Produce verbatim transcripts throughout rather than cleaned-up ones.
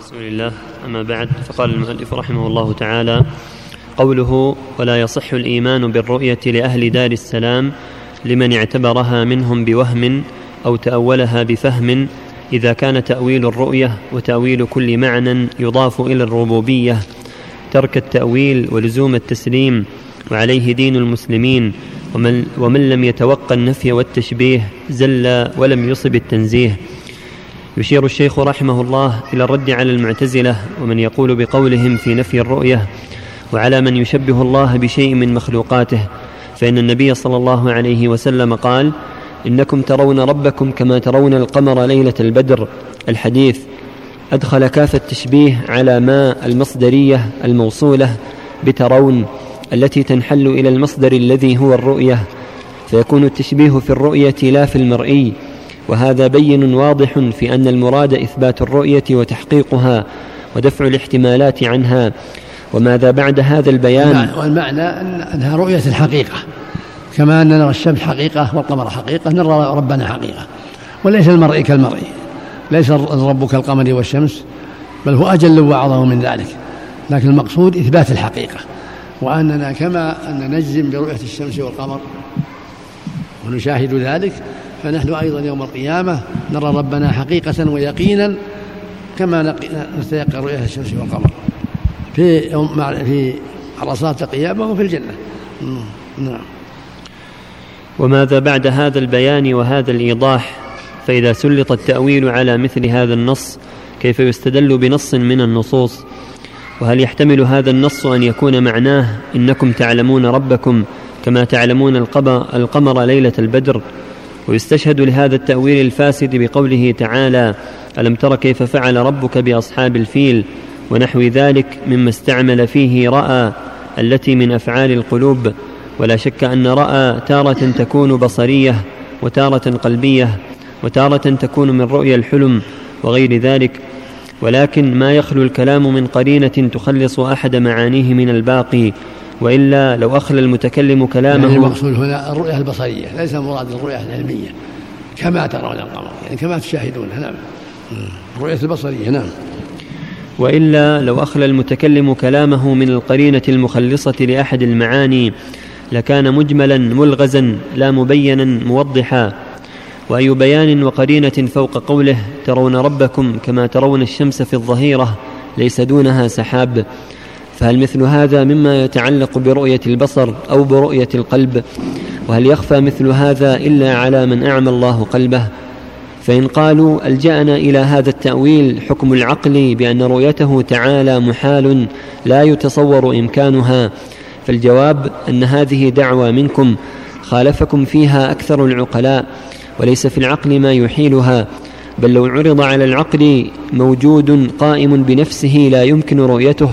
بسم الله. أما بعد، فقال المؤلف رحمه الله تعالى: قوله ولا يصح الإيمان بالرؤية لأهل دار السلام لمن اعتبرها منهم بوهم أو تأولها بفهم، إذا كان تأويل الرؤية وتأويل كل معنى يضاف إلى الربوبية ترك التأويل ولزوم التسليم، وعليه دين المسلمين. ومن, ومن لم يتوقع النفي والتشبيه زل ولم يصب التنزيه. يشير الشيخ رحمه الله إلى الرد على المعتزلة ومن يقول بقولهم في نفي الرؤية، وعلى من يشبه الله بشيء من مخلوقاته، فإن النبي صلى الله عليه وسلم قال: إنكم ترون ربكم كما ترون القمر ليلة البدر. الحديث أدخل كافة تشبيه على ما المصدرية الموصولة بترون التي تنحل إلى المصدر الذي هو الرؤية، فيكون التشبيه في الرؤية لا في المرئي، وهذا بين واضح في أن المراد إثبات الرؤية وتحقيقها ودفع الاحتمالات عنها. وماذا بعد هذا البيان؟ والمعنى أنها رؤية الحقيقة، كما أن نرى الشمس حقيقة والقمر حقيقة، نرى ربنا حقيقة، وليس المرئي كالمرئي، ليس الرب كالقمر والشمس، بل هو أجل وأعظم من ذلك، لكن المقصود إثبات الحقيقة، وأننا كما أن نجزم برؤية الشمس والقمر ونشاهد ذلك، فنحن أيضا يوم القيامة نرى ربنا حقيقة ويقينا كما نستيقن رؤية الشمس والقمر في في عرصات القيامة وفي الجنة. نعم. وماذا بعد هذا البيان وهذا الإيضاح؟ فإذا سلط التأويل على مثل هذا النص كيف يستدل بنص من النصوص؟ وهل يحتمل هذا النص أن يكون معناه إنكم تعلمون ربكم كما تعلمون القمر ليلة البدر؟ ويستشهد لهذا التأويل الفاسد بقوله تعالى: ألم تر كيف فعل ربك بأصحاب الفيل، ونحو ذلك مما استعمل فيه رأى التي من أفعال القلوب. ولا شك أن رأى تارة تكون بصرية، وتارة قلبية، وتارة تكون من رؤيا الحلم وغير ذلك، ولكن ما يخلو الكلام من قرينة تخلص أحد معانيه من الباقي، وإلا لو أخلى المتكلم كلامه. المقصود هنا الرؤية البصرية، ليس مراد الرؤية العلمية، كما ترون القمر، يعني كما تشاهدون. نعم، الرؤية البصرية. نعم. وإلا لو أخلى المتكلم كلامه من القرينة المخلصة لأحد المعاني لكان مجملا ملغزا لا مبينا موضحا. وأي بيان وقرينة فوق قوله ترون ربكم كما ترون الشمس في الظهيرة ليس دونها سحاب؟ فهل مثل هذا مما يتعلق برؤية البصر أو برؤية القلب؟ وهل يخفى مثل هذا إلا على من أعمى الله قلبه؟ فإن قالوا ألجأنا إلى هذا التأويل حكم العقل بأن رؤيته تعالى محال لا يتصور إمكانها، فالجواب أن هذه دعوى منكم خالفكم فيها أكثر العقلاء، وليس في العقل ما يحيلها، بل لو عرض على العقل موجود قائم بنفسه لا يمكن رؤيته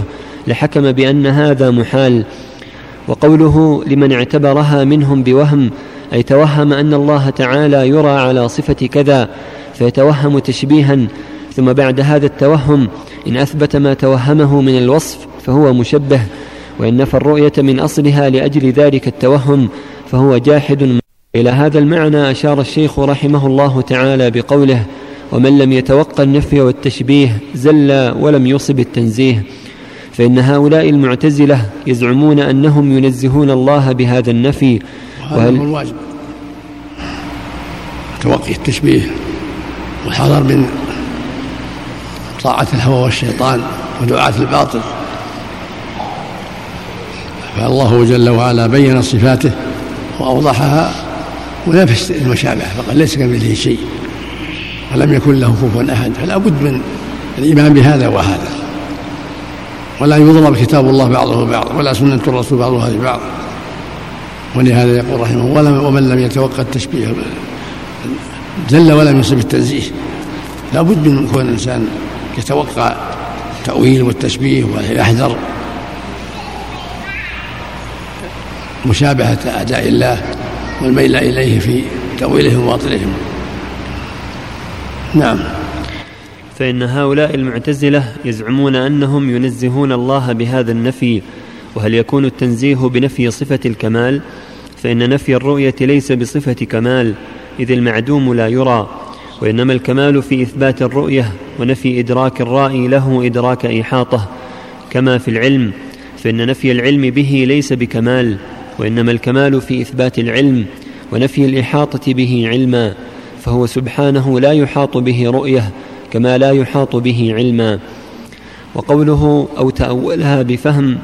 لحكم بأن هذا محال. وقوله لمن اعتبرها منهم بوهم، أي توهم أن الله تعالى يرى على صفة كذا فيتوهم تشبيها، ثم بعد هذا التوهم إن أثبت ما توهمه من الوصف فهو مشبه، وإن نفى الرؤية من أصلها لأجل ذلك التوهم فهو جاحد. إلى هذا المعنى أشار الشيخ رحمه الله تعالى بقوله: ومن لم يتوقع النفي والتشبيه زل ولم يصب التنزيه، فإن هؤلاء المعتزلة يزعمون أنهم ينزهون الله بهذا النفي. وهذا هو الواجب، توقي التشبيه والحذر من طاعة الهوى والشيطان ودعاة الباطل. فالله جل وعلا بين صفاته وأوضحها ونفس المشابه، فقال ليس كمثله شيء ولم يكن له كفوا أحد، فلا بد من الإيمان بهذا وهذا، ولا يضرب كتاب الله بعضه بعض ولا سنة الرسول بعضها ببعض. ولهذا يقول رحمه الله: ومن لم يتوقع التشبيه زل ولم يصب التنزيه. لا بد من كون الإنسان يتوقع التأويل والتشبيه ويحذر مشابهة أعداء الله والميل إليه في تأويلهم وباطلهم. نعم. فإن هؤلاء المعتزلة يزعمون أنهم ينزهون الله بهذا النفي. وهل يكون التنزيه بنفي صفة الكمال؟ فإن نفي الرؤية ليس بصفة كمال، إذ المعدوم لا يرى، وإنما الكمال في إثبات الرؤية ونفي إدراك الرائي له إدراك إحاطة، كما في العلم، فإن نفي العلم به ليس بكمال، وإنما الكمال في إثبات العلم ونفي الإحاطة به علما، فهو سبحانه لا يحاط به رؤية كما لا يحاط به علما. وقوله أو تأولها بفهم،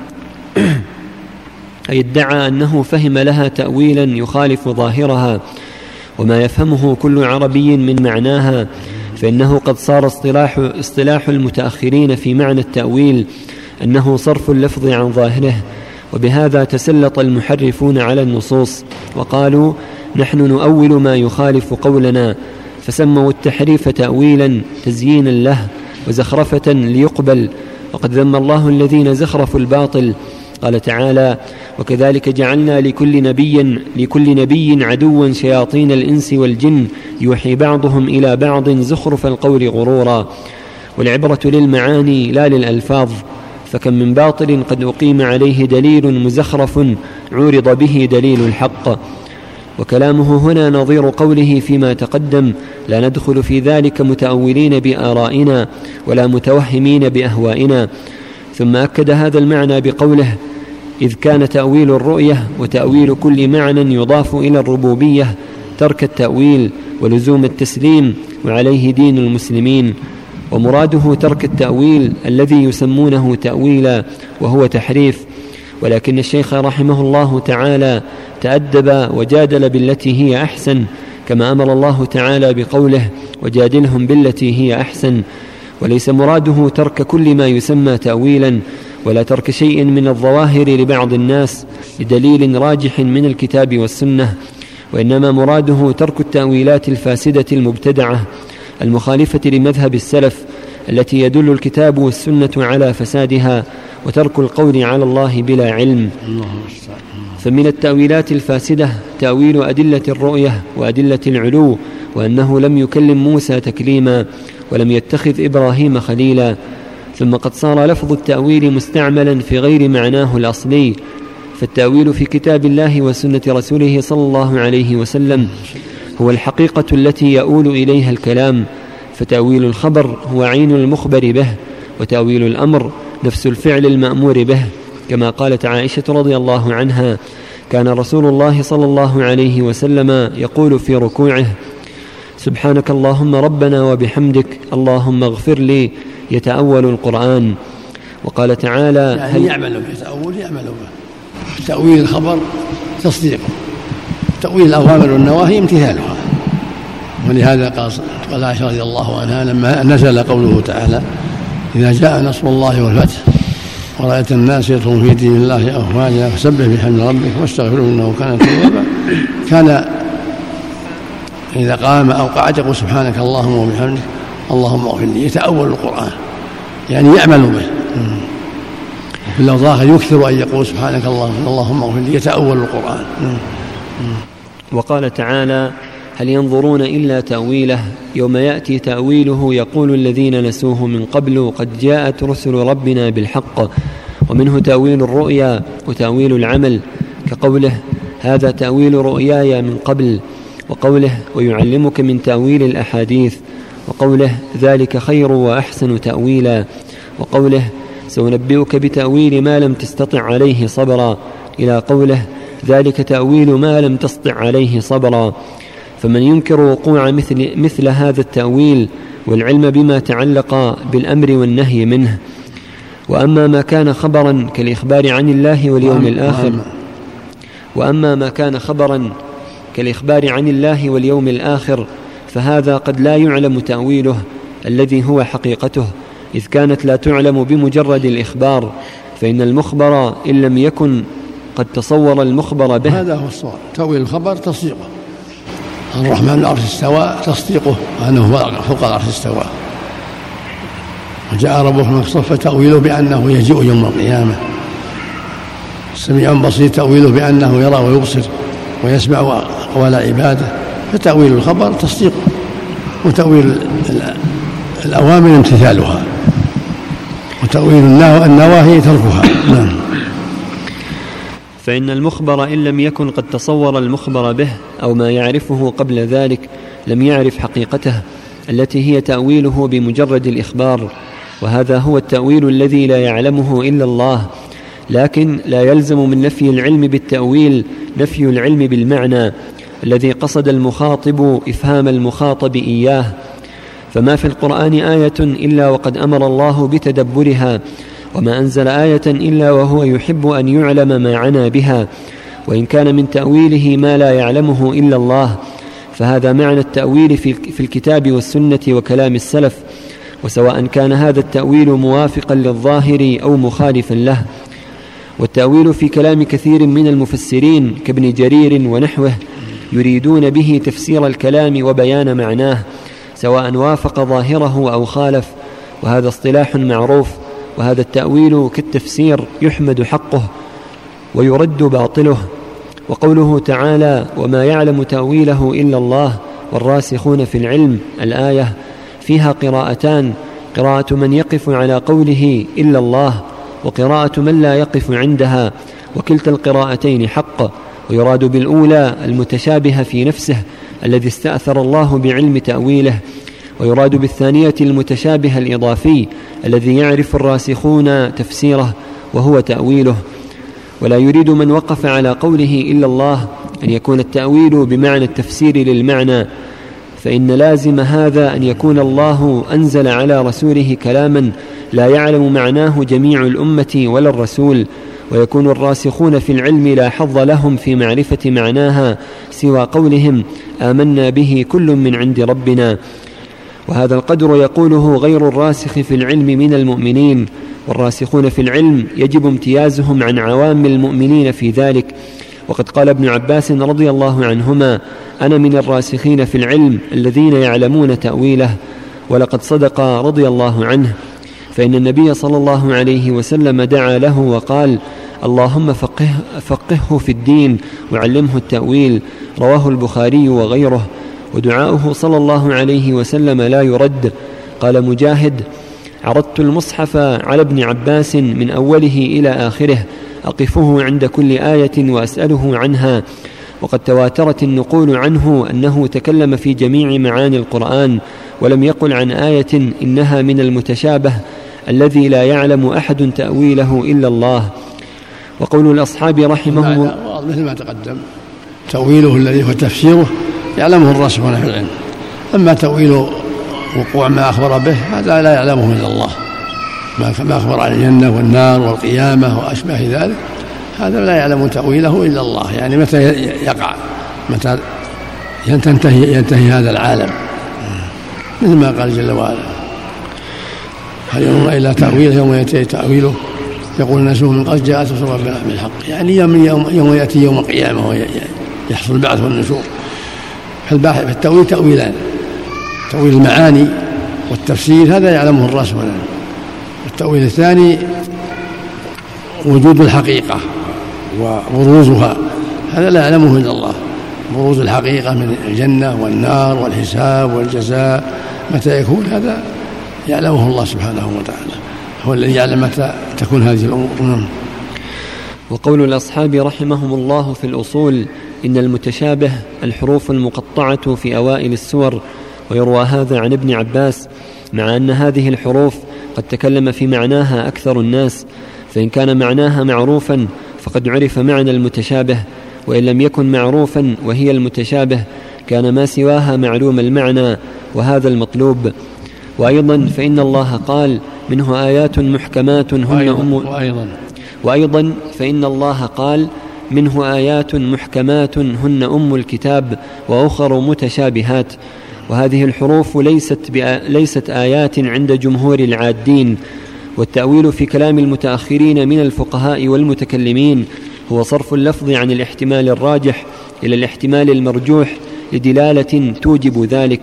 أي ادعى أنه فهم لها تأويلا يخالف ظاهرها وما يفهمه كل عربي من معناها، فإنه قد صار اصطلاح, اصطلاح المتأخرين في معنى التأويل أنه صرف اللفظ عن ظاهره، وبهذا تسلط المحرفون على النصوص وقالوا نحن نؤول ما يخالف قولنا، فسموا التحريف تأويلا تزيينا له وزخرفة ليقبل، وقد ذم الله الذين زخرفوا الباطل، قال تعالى وكذلك جعلنا لكل نبي, لكل نبي عدوا شياطين الإنس والجن يوحي بعضهم إلى بعض زخرف القول غرورا. والعبرة للمعاني لا للألفاظ، فكم من باطل قد أقيم عليه دليل مزخرف عورض به دليل الحق. وكلامه هنا نظير قوله فيما تقدم لا ندخل في ذلك متأولين بآرائنا ولا متوهمين بأهوائنا. ثم أكد هذا المعنى بقوله إذ كان تأويل الرؤية وتأويل كل معنى يضاف إلى الربوبية ترك التأويل ولزوم التسليم، وعليه دين المسلمين. ومراده ترك التأويل الذي يسمونه تأويلا وهو تحريف، ولكن الشيخ رحمه الله تعالى تأدب وجادل بالتي هي أحسن، كما أمر الله تعالى بقوله وجادلهم بالتي هي أحسن. وليس مراده ترك كل ما يسمى تأويلا، ولا ترك شيء من الظواهر لبعض الناس لدليل راجح من الكتاب والسنة، وإنما مراده ترك التأويلات الفاسدة المبتدعة المخالفة لمذهب السلف التي يدل الكتاب والسنة على فسادها، وترك القول على الله بلا علم. فمن التأويلات الفاسدة تأويل أدلة الرؤية وأدلة العلو، وأنه لم يكلم موسى تكليما ولم يتخذ إبراهيم خليلا. ثم قد صار لفظ التأويل مستعملا في غير معناه الأصلي، فالتأويل في كتاب الله وسنة رسوله صلى الله عليه وسلم هو الحقيقة التي يؤول إليها الكلام، فتأويل الخبر هو عين المخبر به، وتأويل الأمر نفس الفعل المأمور به، كما قالت عائشة رضي الله عنها كان رسول الله صلى الله عليه وسلم يقول في ركوعه سبحانك اللهم ربنا وبحمدك اللهم اغفر لي، يتأول القرآن. وقال تعالى يعني يعمل به، يتأول يعمل به، تأويل الخبر تصديقه، تأويل الأوامر والنواهي امتثالها. ولهذا قال عائشة رضي الله عنها لما نزل قوله تعالى إذا جاء نصر الله والفتح ورأيت الناس يدخلون في دين الله أفواجا فسبح بحمد ربك واستغفره إنه كان توابا، كان إذا قام أو قعد يقول سبحانك اللهم وبحمدك اللهم اغفر لي، يتأول القرآن يعني يعمل به. في الأوضاع يكثر أن يقول سبحانك اللهم اغفر لي، يتأول القرآن. وقال تعالى هل ينظرون إلا تأويله يوم يأتي تأويله يقول الذين نسوه من قبل قد جاءت رسل ربنا بالحق. ومنه تأويل الرؤيا وتأويل العمل، كقوله هذا تأويل رؤياي من قبل، وقوله ويعلمك من تأويل الأحاديث، وقوله ذلك خير وأحسن تأويلا، وقوله سأنبئك بتأويل ما لم تستطع عليه صبرا، إلى قوله ذلك تأويل ما لم تستطع عليه صبرا. فمن ينكر وقوع مثل, مثل هذا التأويل والعلم بما تعلق بالأمر والنهي منه. وأما ما كان خبرا كالإخبار عن الله واليوم الآخر وأما ما كان خبرا كالإخبار عن الله واليوم الآخر فهذا قد لا يعلم تأويله الذي هو حقيقته، إذ كانت لا تعلم بمجرد الإخبار، فإن المخبر إن لم يكن قد تصور المخبر به. هذا هو الصواب، تأويل الخبر تصديقه. الرحمن العرش استوى تصديقه أنه هو فوق العرش استوى، وجاء ربكم صفا تأويله بأنه يجيء يوم القيامة. سميع بصير تأويله بأنه يرى ويبصر ويسمع أقوال عباده، فتأويل الخبر تصديقه، وتأويل الأوامر امتثالها، وتأويل النواهي تركها. فإن المخبر إن لم يكن قد تصور المخبر به أو ما يعرفه قبل ذلك لم يعرف حقيقته، التي هي تأويله بمجرد الإخبار، وهذا هو التأويل الذي لا يعلمه إلا الله، لكن لا يلزم من نفي العلم بالتأويل نفي العلم بالمعنى الذي قصد المخاطب إفهام المخاطب إياه. فما في القرآن آية إلا وقد أمر الله بتدبرها، وما أنزل آية إلا وهو يحب أن يعلم ما عنا بها، وإن كان من تأويله ما لا يعلمه إلا الله. فهذا معنى التأويل في الكتاب والسنة وكلام السلف، وسواء كان هذا التأويل موافقا للظاهر أو مخالفا له. والتأويل في كلام كثير من المفسرين كابن جرير ونحوه يريدون به تفسير الكلام وبيان معناه، سواء وافق ظاهره أو خالف، وهذا اصطلاح معروف. وهذا التأويل كالتفسير يحمد حقه ويرد باطله. وقوله تعالى وما يعلم تأويله إلا الله والراسخون في العلم، الآية فيها قراءتان، قراءة من يقف على قوله إلا الله، وقراءة من لا يقف عندها، وكلتا القراءتين حق. ويراد بالأولى المتشابه في نفسه الذي استأثر الله بعلم تأويله، ويراد بالثانية المتشابه الإضافي الذي يعرف الراسخون تفسيره وهو تأويله. ولا يريد من وقف على قوله إلا الله أن يكون التأويل بمعنى التفسير للمعنى، فإن لازم هذا أن يكون الله أنزل على رسوله كلاما لا يعلم معناه جميع الأمة ولا الرسول، ويكون الراسخون في العلم لا حظ لهم في معرفة معناها سوى قولهم آمنا به كل من عند ربنا. وهذا القدر يقوله غير الراسخ في العلم من المؤمنين، والراسخون في العلم يجب امتيازهم عن عوام المؤمنين في ذلك. وقد قال ابن عباس رضي الله عنهما أنا من الراسخين في العلم الذين يعلمون تأويله، ولقد صدق رضي الله عنه، فإن النبي صلى الله عليه وسلم دعا له وقال اللهم فقه فقهه في الدين وعلمه التأويل، رواه البخاري وغيره. ودعاؤه صلى الله عليه وسلم لا يرد. قال مجاهد عرضت المصحف على ابن عباس من أوله إلى آخره، أقفه عند كل آية وأسأله عنها. وقد تواترت النقول عنه أنه تكلم في جميع معاني القرآن، ولم يقل عن آية إنها من المتشابه الذي لا يعلم أحد تأويله إلا الله. وقول الأصحاب رحمه مثل ما تقدم، تأويله الذي هو تفسيره يعلمه الراسخون في العلم، أما تأويل وقوع ما أخبر به هذا لا يعلمه إلا الله، ما أخبر عن الجنة والنار والقيامة وأشبه ذلك هذا لا يعلم تأويله إلا الله، يعني متى يقع، متى ينتهي, ينتهي هذا العالم، مثل ما قال جل وعلا هل ينظر إلى تأويله يوم يأتي تأويله يقول الناس من قد جاءت رسل ربنا بالحق، يعني يوم, يوم يأتي يوم القيامة ويحصل البعث والنشور. فالتأويل تأويلان، تأويل المعاني والتفسير هذا يعلمه الراسخون، والتأويل الثاني وجود الحقيقة وبروزها هذا لا يعلمه إلا الله، بروز الحقيقة من الجنة والنار والحساب والجزاء متى يكون هذا يعلمه الله سبحانه وتعالى، هو الذي يعلم متى تكون هذه الأمور. وقول الأصحاب رحمهم الله في الأصول إن المتشابه الحروف المقطعة في أوائل السور، ويروى هذا عن ابن عباس، مع أن هذه الحروف قد تكلم في معناها أكثر الناس، فإن كان معناها معروفا فقد عرف معنى المتشابه، وإن لم يكن معروفا وهي المتشابه كان ما سواها معلوم المعنى، وهذا المطلوب. وأيضا فإن الله قال منه آيات محكمات هن أم وأيضا وأيضا فإن الله قال منه آيات محكمات هن أم الكتاب وأخر متشابهات. وهذه الحروف ليست, ليست آيات عند جمهور العادين. والتأويل في كلام المتأخرين من الفقهاء والمتكلمين هو صرف اللفظ عن الاحتمال الراجح إلى الاحتمال المرجوح لدلالة توجب ذلك،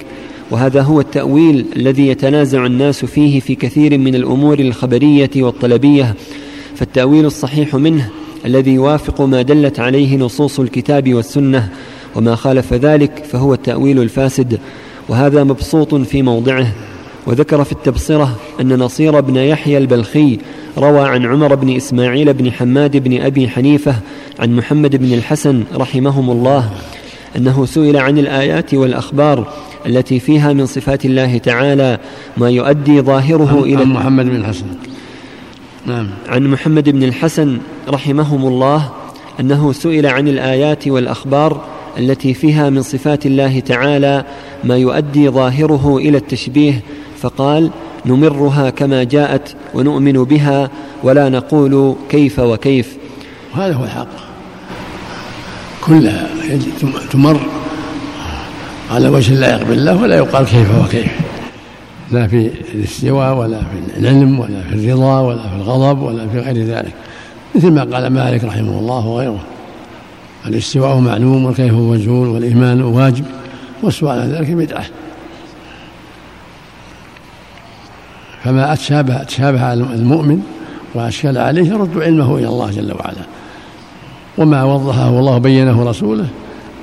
وهذا هو التأويل الذي يتنازع الناس فيه في كثير من الأمور الخبرية والطلبية. فالتأويل الصحيح منه الذي يوافق ما دلت عليه نصوص الكتاب والسنة، وما خالف ذلك فهو التأويل الفاسد، وهذا مبسوط في موضعه. وذكر في التبصرة أن نصير بن يحيى البلخي روى عن عمر بن إسماعيل بن حماد بن أبي حنيفة عن محمد بن الحسن رحمهم الله أنه سئل عن الآيات والأخبار التي فيها من صفات الله تعالى ما يؤدي ظاهره إلى عن محمد بن الحسن. نعم. عن محمد بن الحسن رحمهم الله أنه سئل عن الآيات والأخبار التي فيها من صفات الله تعالى ما يؤدي ظاهره إلى التشبيه، فقال: نمرها كما جاءت ونؤمن بها ولا نقول كيف وكيف. هذا هو الحق، كلها تمر على وجه لا يقبل الله ولا يقال كيف وكيف، لا في الاستواء ولا في العلم ولا في الرضا ولا في الغضب ولا في غير ذلك، مثل ما قال مالك رحمه الله وغيره: الاستواء معلوم والكيف مجهول والإيمان واجب والسؤال عن ذلك بدعة. فما أتشابه أتشابه المؤمن وأشكل عليه رد علمه إلى الله جل وعلا، وما وضحه والله بينه رسوله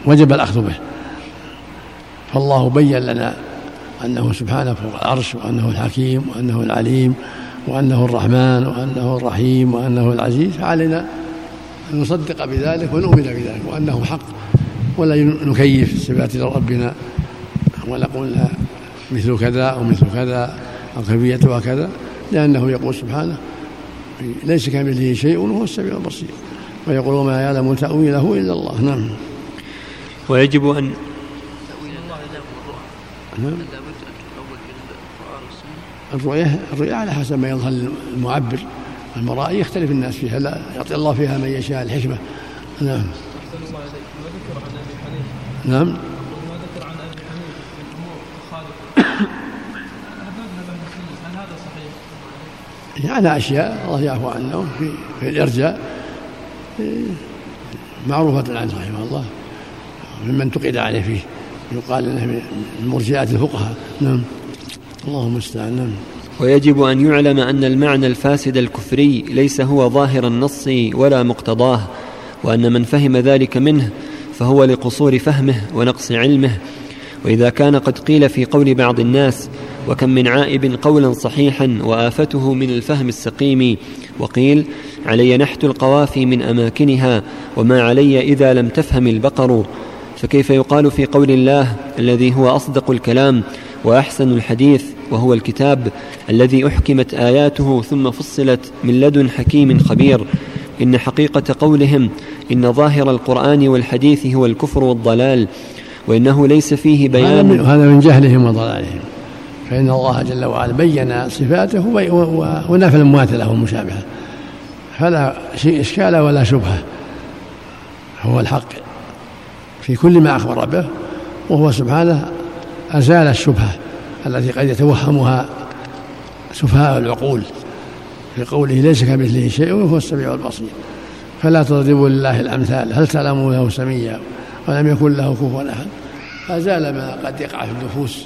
وجب الأخذ به. فالله بيّن لنا أنه سبحانه فوق العرش، وأنه الحكيم وأنه العليم وأنه الرحمن وأنه الرحيم وأنه العزيز، علينا أن نصدق بذلك ونؤمن بذلك وأنه حق، ولا نكيف صفات ربنا ولا قولها مثل كذا أو مثل كذا أو كيفيتها كذا، لأنه يقول سبحانه: ليس كمثله شيء وهو السميع البصير، ويقول: ما يعلم تأويله إلا الله. نعم. ويجب أن الرؤية الرؤية على حسب ما يظهر المعبر، المرائي يختلف الناس فيها، لا يعطي الله فيها من يشاء الحكمة. نعم. نعم. يعني أشياء الله يعفو عنه في, في الإرجاء معروفة عنه رحمه الله، ممن تقيد عليه فيه يقال أنه من مرجئات الفقهاء. نعم، الله المستعان. نعم. ويجب أن يعلم أن المعنى الفاسد الكفري ليس هو ظاهر النص ولا مقتضاه، وأن من فهم ذلك منه فهو لقصور فهمه ونقص علمه. وإذا كان قد قيل في قول بعض الناس: وكم من عائب قولا صحيحا وآفته من الفهم السقيم، وقيل: علي نحت القوافي من أماكنها وما علي إذا لم تفهم البقر، فكيف يقال في قول الله الذي هو أصدق الكلام وأحسن الحديث وهو الكتاب الذي أحكمت آياته ثم فصلت من لدن حكيم خبير؟ إن حقيقة قولهم إن ظاهر القرآن والحديث هو الكفر والضلال، وإنه ليس فيه بيان، هذا من جهلهم وضلالهم. فإن الله جل وعلا بيّن صفاته ونفى المماثلة والمشابهة، فلا شيء إشكال ولا شبهة، هو الحق في كل ما أخبر به، وهو سبحانه أزال الشبهة التي قد يتوهمها سفهاء العقول في قوله: ليس كمثله شيء وهو السميع البصير، فلا تضربوا لله الأمثال هل تعلموا له سميا ولم يكن له كفوا أحد. أزال ما قد يقع في النفوس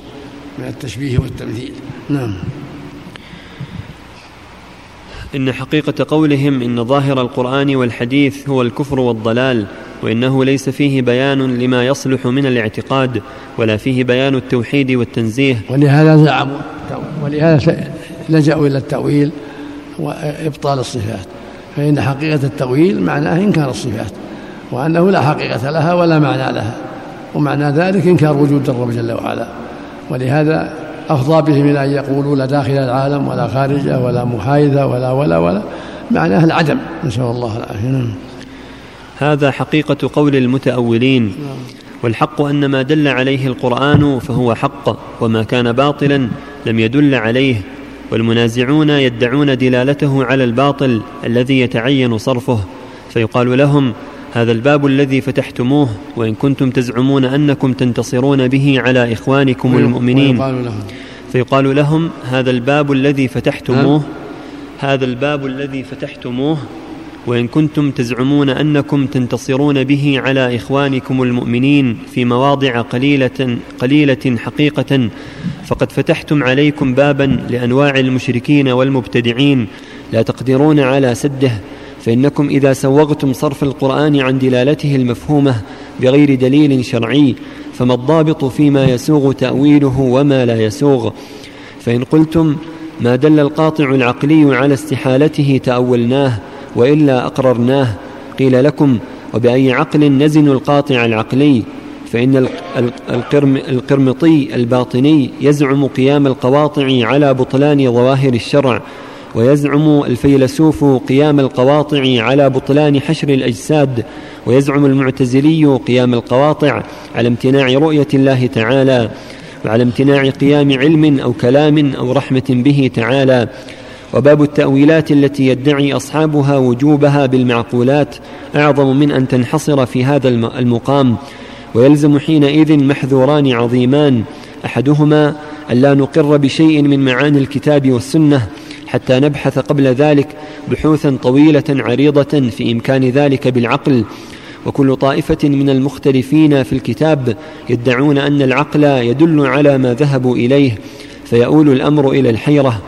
من التشبيه والتمثيل. نعم. إن حقيقة قولهم إن ظاهر القرآن والحديث هو الكفر والضلال، وإنه ليس فيه بيان لما يصلح من الاعتقاد ولا فيه بيان التوحيد والتنزيه، ولهذا زعموا ولهذا لجأوا إلى التأويل وإبطال الصفات. فإن حقيقة التأويل معناه إنكار الصفات، وأنه لا حقيقة لها ولا معنى لها، ومعنى ذلك إنكار وجود الرب جل وعلا. ولهذا أفضى بهم إلى أن يقولوا لا داخل العالم ولا خارجه ولا محايدة ولا ولا ولا، معناه العدم، نسأل الله العافية. هذا حقيقة قول المتأولين. والحق أن ما دل عليه القرآن فهو حق، وما كان باطلا لم يدل عليه، والمنازعون يدعون دلالته على الباطل الذي يتعين صرفه، فيقال لهم: هذا الباب الذي فتحتموه وإن كنتم تزعمون أنكم تنتصرون به على إخوانكم المؤمنين، فيقال لهم: هذا الباب الذي فتحتموه هذا الباب الذي فتحتموه وإن كنتم تزعمون أنكم تنتصرون به على إخوانكم المؤمنين في مواضع قليلة, قليلة حقيقة، فقد فتحتم عليكم بابا لأنواع المشركين والمبتدعين لا تقدرون على سده، فإنكم إذا سوغتم صرف القرآن عن دلالته المفهومة بغير دليل شرعي، فما الضابط فيما يسوغ تأويله وما لا يسوغ؟ فإن قلتم: ما دل القاطع العقلي على استحالته تأولناه وإلا أقررناه، قيل لكم: وبأي عقل نزن القاطع العقلي؟ فإن القرمطي الباطني يزعم قيام القواطع على بطلان ظواهر الشرع، ويزعم الفيلسوف قيام القواطع على بطلان حشر الأجساد، ويزعم المعتزلي قيام القواطع على امتناع رؤية الله تعالى، وعلى امتناع قيام علم أو كلام أو رحمة به تعالى. وباب التأويلات التي يدعي أصحابها وجوبها بالمعقولات أعظم من أن تنحصر في هذا المقام، ويلزم حينئذ محذوران عظيمان: أحدهما ألا نقر بشيء من معاني الكتاب والسنة حتى نبحث قبل ذلك بحوثا طويلة عريضة في إمكان ذلك بالعقل، وكل طائفة من المختلفين في الكتاب يدعون أن العقل يدل على ما ذهبوا إليه، فيؤول الأمر إلى الحيرة.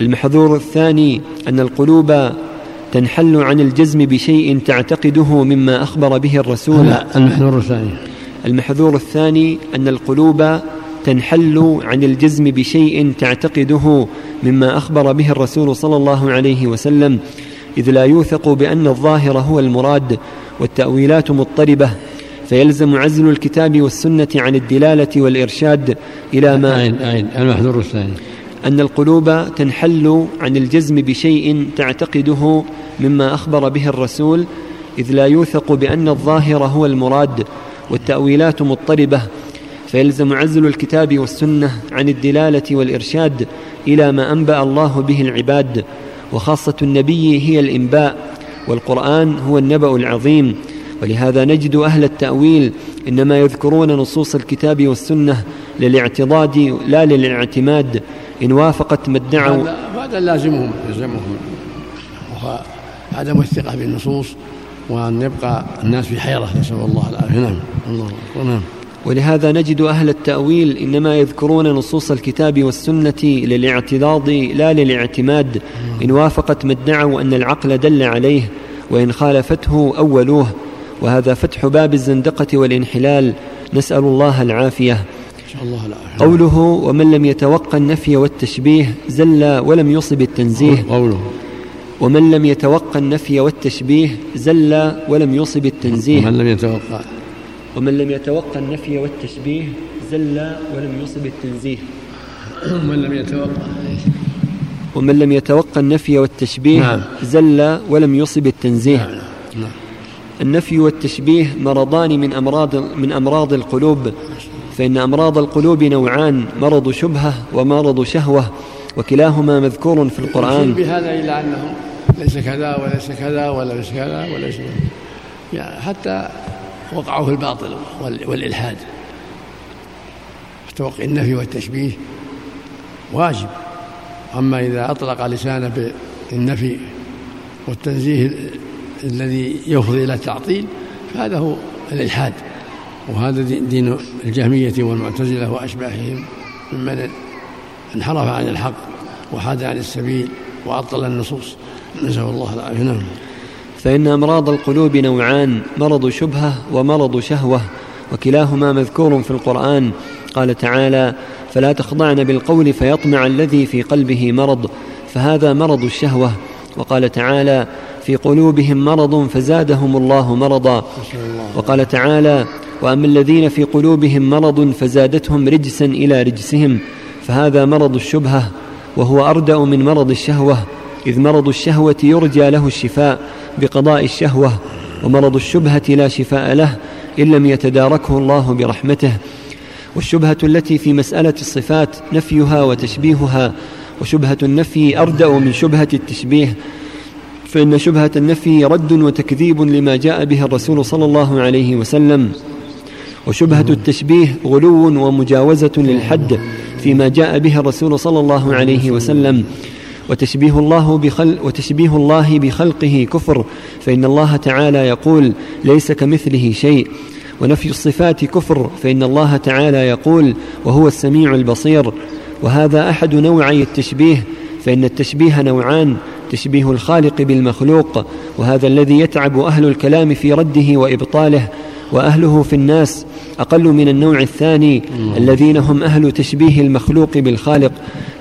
المحذور الثاني أن القلوب تنحل عن الجزم بشيء تعتقده مما أخبر به الرسول. المحذور الثاني المحذور الثاني أن القلوب تنحل عن الجزم بشيء تعتقده مما أخبر به الرسول صلى الله عليه وسلم، إذ لا يوثق بأن الظاهر هو المراد، والتأويلات مضطربة، فيلزم عزل الكتاب والسنة عن الدلالة والإرشاد إلى ما عين عين المحذور الثاني أن القلوب تنحل عن الجزم بشيء تعتقده مما أخبر به الرسول، إذ لا يوثق بأن الظاهر هو المراد، والتأويلات مضطربة، فيلزم عزل الكتاب والسنة عن الدلالة والإرشاد إلى ما أنبأ الله به العباد، وخاصة النبي هي الإنباء، والقرآن هو النبأ العظيم. ولهذا نجد أهل التأويل إنما يذكرون نصوص الكتاب والسنة للاعتضاد لا للاعتماد، إن وافقت ما ادعوا هذا لازمهم لازمهم وعدم الثقة بالنصوص، وأن يبقى الناس في حيرة، نسأل الله العافية. نعم الله. ولهذا نجد أهل التأويل إنما يذكرون نصوص الكتاب والسنة للاعتضاد لا للاعتماد، إن وافقت ما ادعوا أن العقل دل عليه، وإن خالفته أولوه، وهذا فتح باب الزندقة والانحلال، نسأل الله العافية. قوله ومن لم يتوقع النفي والتشبيه زل ولم يصب التنزيه قوله ومن لم يتوقع النفي والتشبيه زل ولم يصب التنزيه ومن لم يتوقع ومن لم يتوقع النفي والتشبيه زل ولم يصب التنزيه ومن لم يتوقع ومن لم يتوقع النفي والتشبيه زل ولم يصب التنزيه النفي والتشبيه مرضان من امراض من امراض القلوب، فإن أمراض القلوب نوعان: مرض شبهة ومرض شهوة، وكلاهما مذكور في القرآن. بهذا إلا أنهم ليس كذا وليس كذا وليس كذا وليس كذا يعني حتى وقعوا في الباطل والإلحاد. توقع النفي والتشبيه واجب، أما إذا أطلق لسانه بالنفي والتنزيه الذي يفضي إلى التعطيل فهذا هو الإلحاد، وهذا دين الجهمية والمعتزلة وأشباههم ممن انحرف عن الحق وحاد عن السبيل وأبطل النصوص، نسأل الله العافية. فإن أمراض القلوب نوعان: مرض شبهة ومرض شهوة، وكلاهما مذكور في القرآن. قال تعالى: فلا تخضعن بالقول فيطمع الذي في قلبه مرض، فهذا مرض الشهوة. وقال تعالى: في قلوبهم مرض فزادهم الله مرضا. وقال تعالى: وأما الذين في قلوبهم مرض فزادتهم رجسا إلى رجسهم، فهذا مرض الشبهة، وهو أردأ من مرض الشهوة، إذ مرض الشهوة يرجى له الشفاء بقضاء الشهوة، ومرض الشبهة لا شفاء له إن لم يتداركه الله برحمته. والشبهة التي في مسألة الصفات نفيها وتشبيهها، وشبهة النفي أردأ من شبهة التشبيه، فإن شبهة النفي رد وتكذيب لما جاء به الرسول صلى الله عليه وسلم، وشبهة التشبيه غلو ومجاوزة للحد فيما جاء به الرسول صلى الله عليه وسلم. وتشبيه الله بخلق وتشبيه الله بخلقه كفر، فإن الله تعالى يقول: ليس كمثله شيء. ونفي الصفات كفر، فإن الله تعالى يقول: وهو السميع البصير. وهذا أحد نوعي التشبيه، فإن التشبيه نوعان: تشبيه الخالق بالمخلوق، وهذا الذي يتعب أهل الكلام في رده وإبطاله، وأهله في الناس أقل من النوع الثاني الذين هم أهل تشبيه المخلوق بالخالق،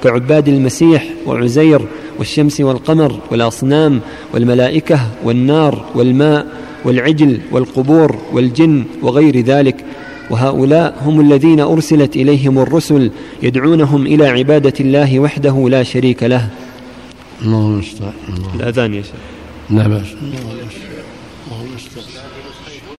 كعباد المسيح وعزير والشمس والقمر والأصنام والملائكة والنار والماء والعجل والقبور والجن وغير ذلك. وهؤلاء هم الذين أرسلت إليهم الرسل يدعونهم إلى عبادة الله وحده لا شريك له. الله المستعان. الأذان يا شيخ. لا بأس.